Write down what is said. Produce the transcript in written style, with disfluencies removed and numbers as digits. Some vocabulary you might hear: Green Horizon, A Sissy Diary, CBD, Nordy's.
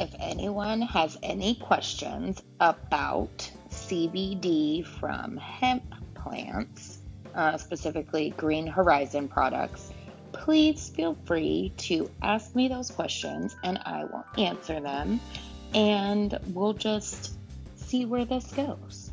if anyone has any questions about CBD from hemp plants, specifically Green Horizon products, please feel free to ask me those questions and I will answer them, and we'll just see where this goes.